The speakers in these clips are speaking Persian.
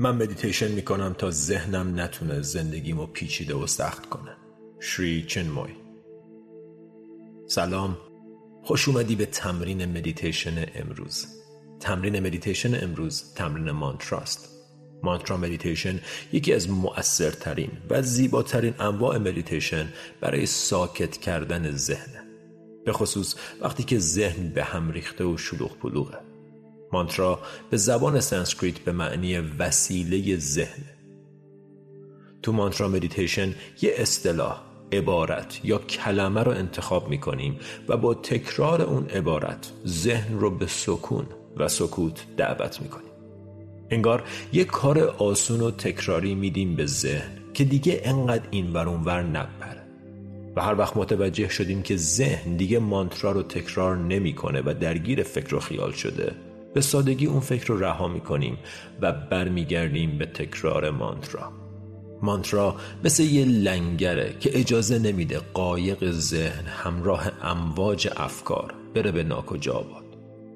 من مدیتیشن میکنم تا ذهنم نتونه زندگیمو پیچیده و سخت کنه. شری چنموی. سلام، خوش اومدی به تمرین مدیتیشن امروز. تمرین مدیتیشن امروز تمرین مانتراست. مانترا مدیتیشن یکی از مؤثرترین و زیباترین انواع مدیتیشن برای ساکت کردن ذهنه، به خصوص وقتی که ذهن به هم ریخته و شلوغ پلوغه. مانترا به زبان سانسکریت به معنی وسیله ذهنه. تو مانترا مدیتیشن یه اصطلاح، عبارت یا کلمه رو انتخاب می‌کنیم و با تکرار اون عبارت ذهن رو به سکون و سکوت دعوت می‌کنیم. انگار یک کار آسون و تکراری میدیم به ذهن که دیگه انقدر این ور اون ور نپره. و هر وقت متوجه شدیم که ذهن دیگه مانترا رو تکرار نمیکنه و درگیر فکر و خیال شده، به سادگی اون فکر رو رها میکنیم و برمیگردیم به تکرار مانترا. مانترا مثل یه لنگره که اجازه نمیده قایق ذهن همراه امواج افکار بره به ناکجا باد.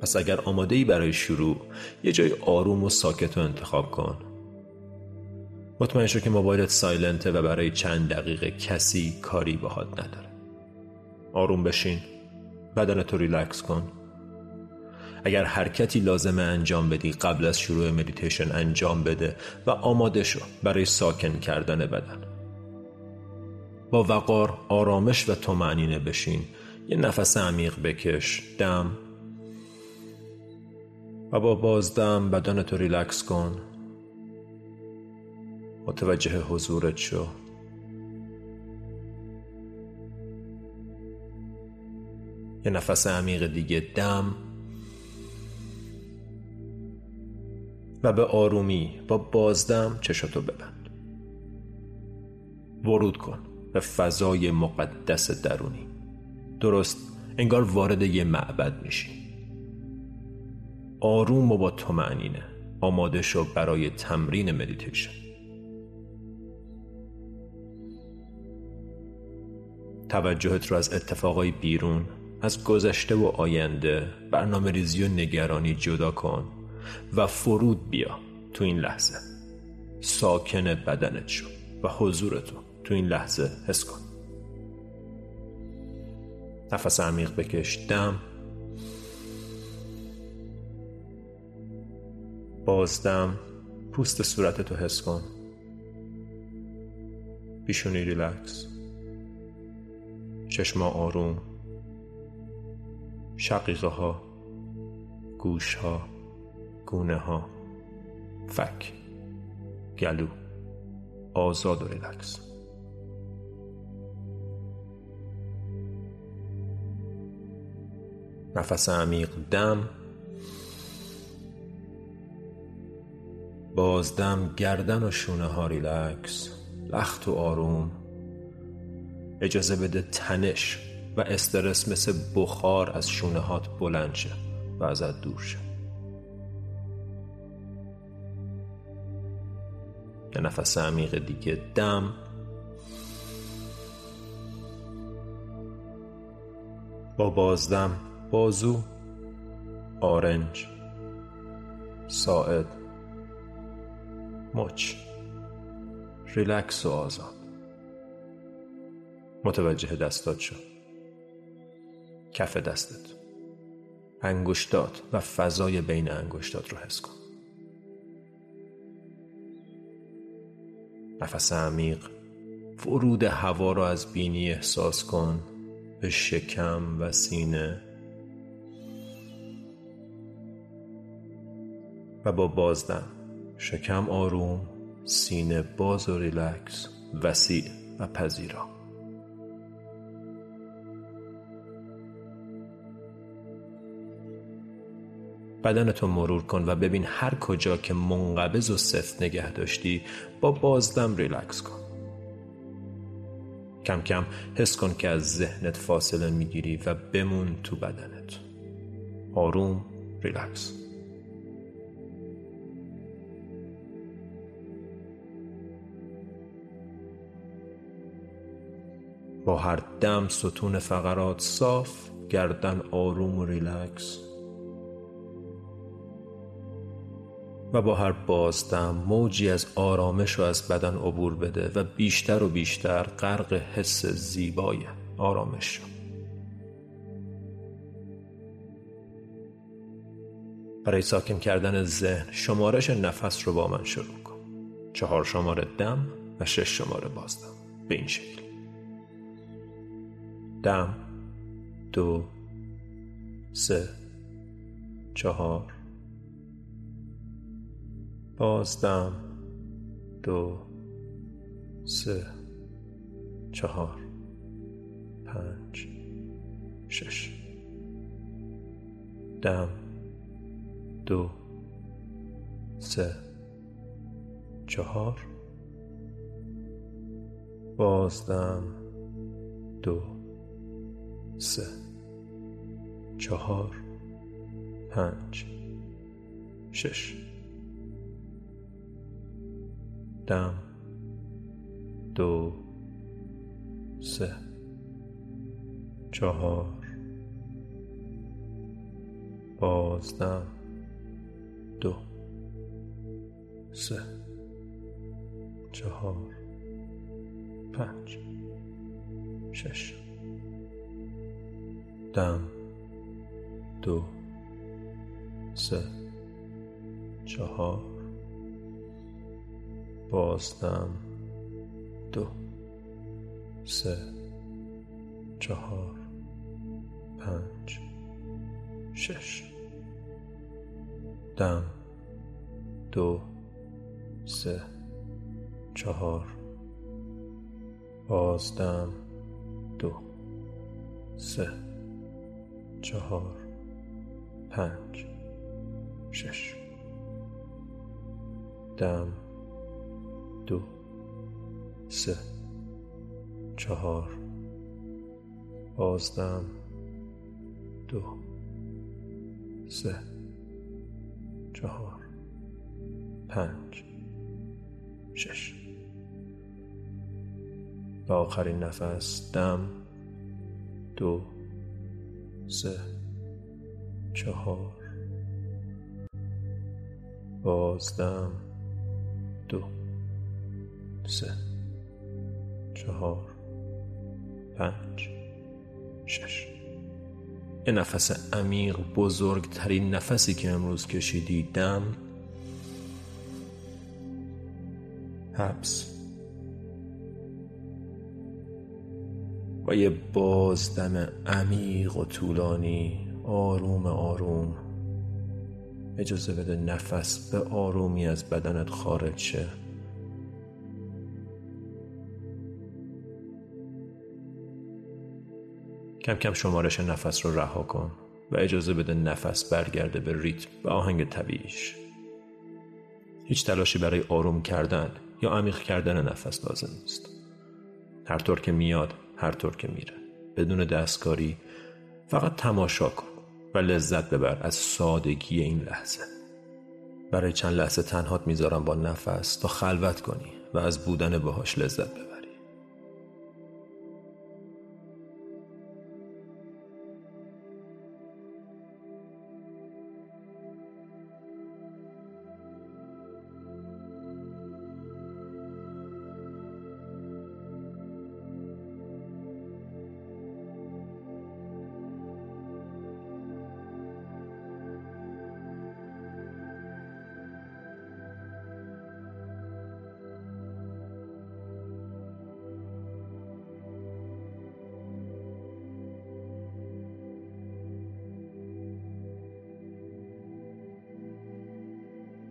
پس اگر آماده‌ای برای شروع، یه جای آروم و ساکت رو انتخاب کن. مطمئن شو که موبایلت سایلنته و برای چند دقیقه کسی کاری باهات نداره. آروم بشین، بدنتو ریلکس کن. اگر حرکتی لازمه انجام بدی قبل از شروع مدیتیشن انجام بده و آماده شو برای ساکن کردن بدن. با وقار، آرامش و طمأنینه بشین. یه نفس عمیق بکش، دم، و با بازدم بدنتو ریلکس کن. متوجه حضورت شو. یه نفس عمیق دیگه، دم، و به آرومی با بازدم چشاتو ببند. ورود کن به فضای مقدس درونی. درست انگار وارد یه معبد میشی. آروم و با طمأنینه آماده شو برای تمرین مدیتیشن. توجهت رو از اتفاقای بیرون، از گذشته و آینده، برنامه‌ریزی و نگرانی جدا کن و فرود بیا تو این لحظه. ساکن بدنت شو و حضورتو تو این لحظه حس کن. نفس عمیق بکش، دم، بازدم، پوست صورتتو حس کن. پیشونی ریلکس، چشما آروم، شقیقه ها، گوش ها، گونه ها، فک، گلو، آزاد و ریلکس. نفس عمیق، دم، بازدم، گردن و شونه ها ریلکس، لخت و آروم. اجازه بده تنش و استرس مثل بخار از شونه هات بلند شه و ازت دور شه. یه نفس عمیق دیگه، دم، با بازدم، بازو، آرنج، ساعد، مچ، ریلکس و آزاد. متوجه دستات شو، کف دستت، انگشتات و فضای بین انگشتات رو حس کن. نفس عمیق، ورود هوا رو از بینی احساس کن به شکم و سینه، و با بازدم شکم آروم، سینه باز و ریلکس، وسیع و پذیرا. بدنتو مرور کن و ببین هر کجا که منقبض و سفت نگه داشتی با بازدم ریلکس کن. کم کم حس کن که از ذهنت فاصله میگیری و بمون تو بدنت. آروم، ریلکس. با هر دم ستون فقرات صاف، گردن آروم و ریلکس. و با هر بازدم موجی از آرامش و از بدن عبور بده و بیشتر و بیشتر غرق حس زیبای آرامش شو. برای ساکن کردن ذهن شمارش نفس رو با من شروع کن. 4 شماره دم و 6 شماره بازدم به این شکل: دم 2 3 4، بازدم 2 3 4 5 6، دم 2 3 4، بازدم 2 3 4 5 6، دم 2 3 4، بازدم 2 3 4 5 6، دم 2 3 4، بازدم 2 3 4 5 6، دم 2 3 4، بازدم 2 3 4 5 6، دم 2 3 4، بازدم 2 3 4 5 6. با آخرین نفس دم 2 3 4، بازدم 2 3 4 5 6. این نفس عمیق، بزرگترین نفسی که امروز کشیدی، دم حبس و یه بازدم عمیق و طولانی. آروم آروم اجازه بده نفس به آرومی از بدنت خارج شه. کم کم شمارش نفس رو رها کن و اجازه بده نفس برگرده به ریتم و آهنگ طبیعیش. هیچ تلاشی برای آروم کردن یا عمیق کردن نفس لازم نیست. هر طور که میاد، هر طور که میره، بدون دستکاری، فقط تماشا کن و لذت ببر از سادگی این لحظه. برای چند لحظه تنهات میذارم با نفس تا خلوت کنی و از بودن باهاش لذت ببر.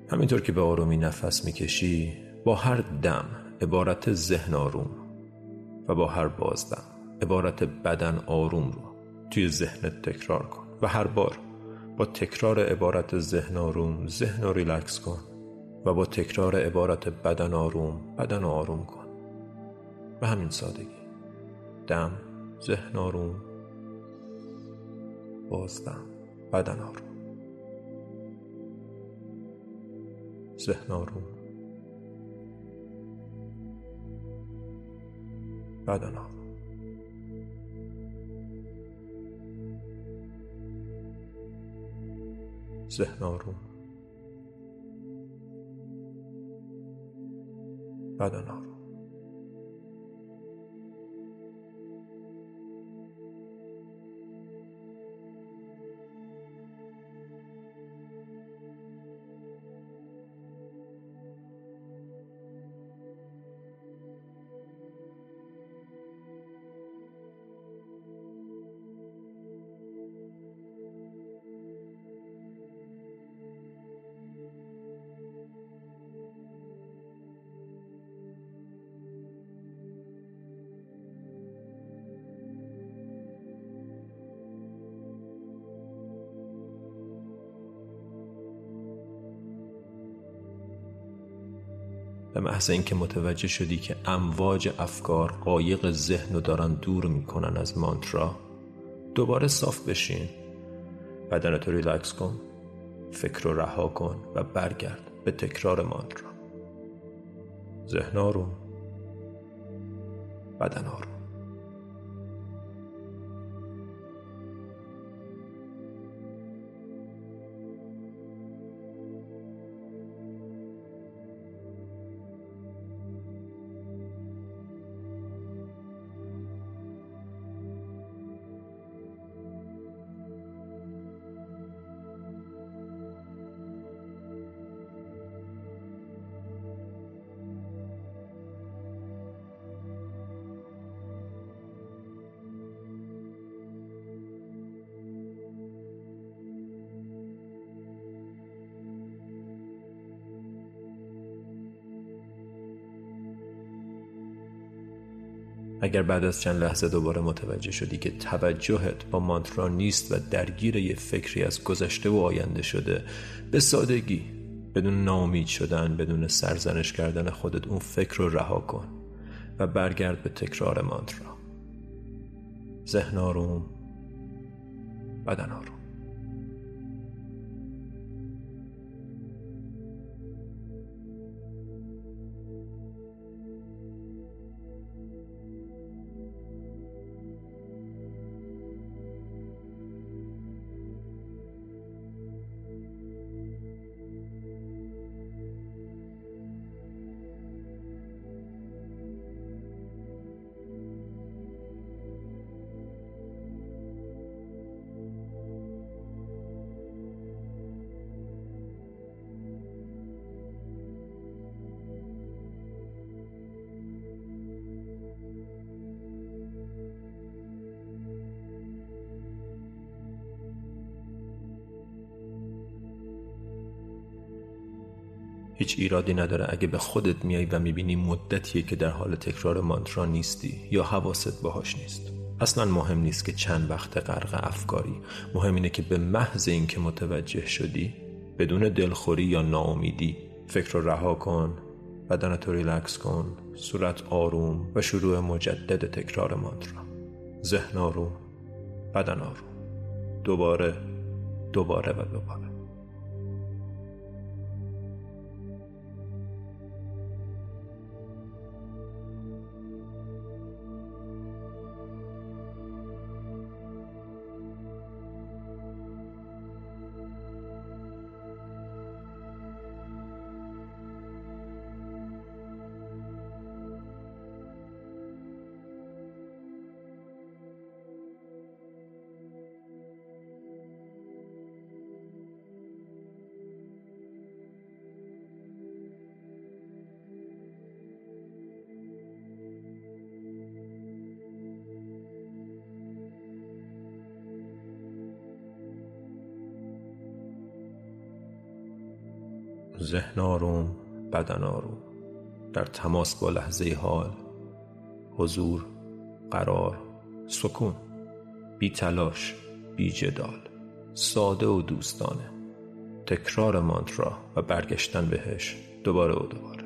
همینطور که به آرومی نفس میکشی، با هر دم عبارت ذهن آروم و با هر بازدم عبارت بدن آروم رو توی ذهنت تکرار کن و هر بار با تکرار عبارت ذهن آروم ذهن رو ریلکس کن و با تکرار عبارت بدن آروم بدن رو آروم کن. به همین سادگی: دم ذهن آروم، بازدم بدن آروم، ذهن آروم، بدن آروم. ذهن آروم، بدنم رو. به محض اینکه متوجه شدی که امواج افکار قایق ذهن رو دارن دور میکنن از مانترا، دوباره صاف بشین، بدنتو ریلکس کن، فکر رو رها کن و برگرد به تکرار مانترا. ذهن آروم، بدن آروم. اگر بعد از چند لحظه دوباره متوجه شدی که توجهت با مانترا نیست و درگیر یه فکری از گذشته و آینده شده، به سادگی بدون ناامید شدن، بدون سرزنش کردن خودت، اون فکر رو رها کن و برگرد به تکرار مانترا. ذهن آروم، بدن آروم. هیچ ایرادی نداره اگه به خودت میای و میبینی مدتیه که در حال تکرار مانترا نیستی یا حواست باهاش نیست. اصلا مهم نیست که چند وقت غرق افکاری، مهم اینه که به محض این که متوجه شدی، بدون دلخوری یا ناامیدی، فکر رو رها کن، بدنت رو ریلکس کن، صورت آروم و شروع مجدد تکرار مانترا. ذهن آروم، بدن آروم. دوباره، دوباره و دوباره. ذهن آروم، بدن آروم، در تماس با لحظه حال، حضور، قرار، سکون، بی تلاش، بی جدال، ساده و دوستانه. تکرار مانترا و برگشتن بهش دوباره و دوباره.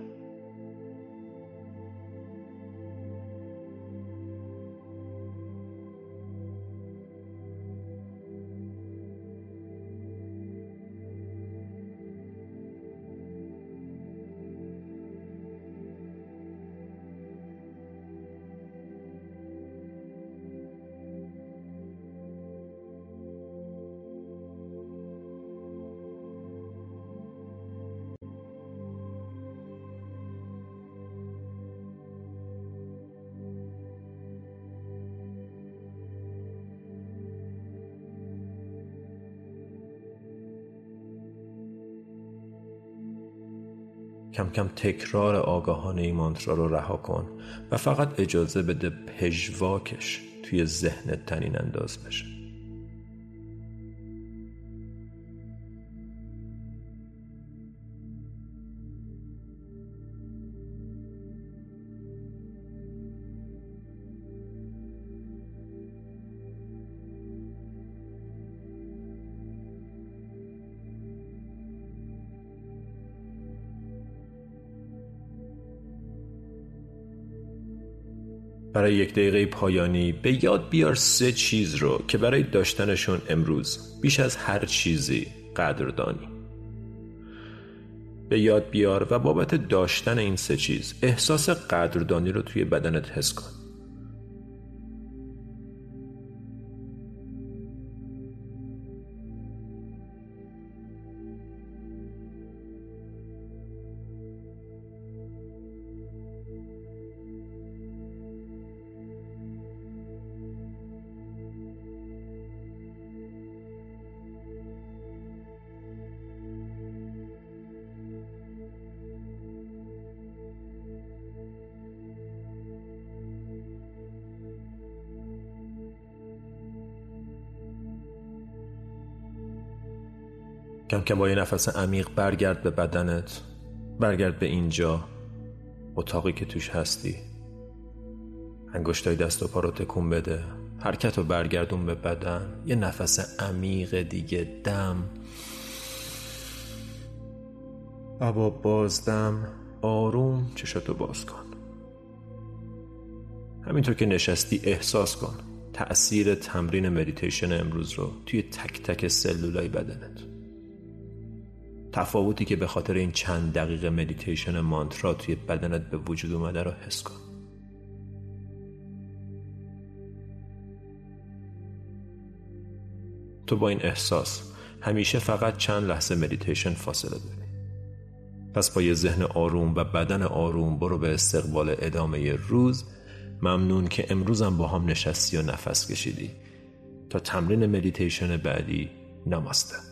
کم کم تکرار آگاهانه این مانترا رو رها کن و فقط اجازه بده پژواکش توی ذهنت طنین انداز بشه. برای یک دقیقه پایانی به یاد بیار 3 چیز رو که برای داشتنشون امروز بیش از هر چیزی قدردانی. به یاد بیار و بابت داشتن این 3 چیز احساس قدردانی رو توی بدنت حس کن. کم کم با یه نفس عمیق برگرد به بدنت، برگرد به اینجا، اتاقی که توش هستی. انگشتای دست و پا رو تکون بده، حرکت رو برگردون به بدن. یه نفس عمیق دیگه، دم ابا بازدم، آروم چشتو باز کن. همینطور که نشستی احساس کن تأثیر تمرین مدیتیشن امروز رو توی تک تک سلولای بدنت، تفاوتی که به خاطر این چند دقیقه مدیتیشن مانترا توی بدنت به وجود اومده رو حس کن. تو با این احساس همیشه فقط چند لحظه مدیتیشن فاصله بده. پس با یه ذهن آروم و بدن آروم برو به استقبال ادامه روز. ممنون که امروزم با هم نشستی و نفس کشیدی. تا تمرین مدیتیشن بعدی، نماسته.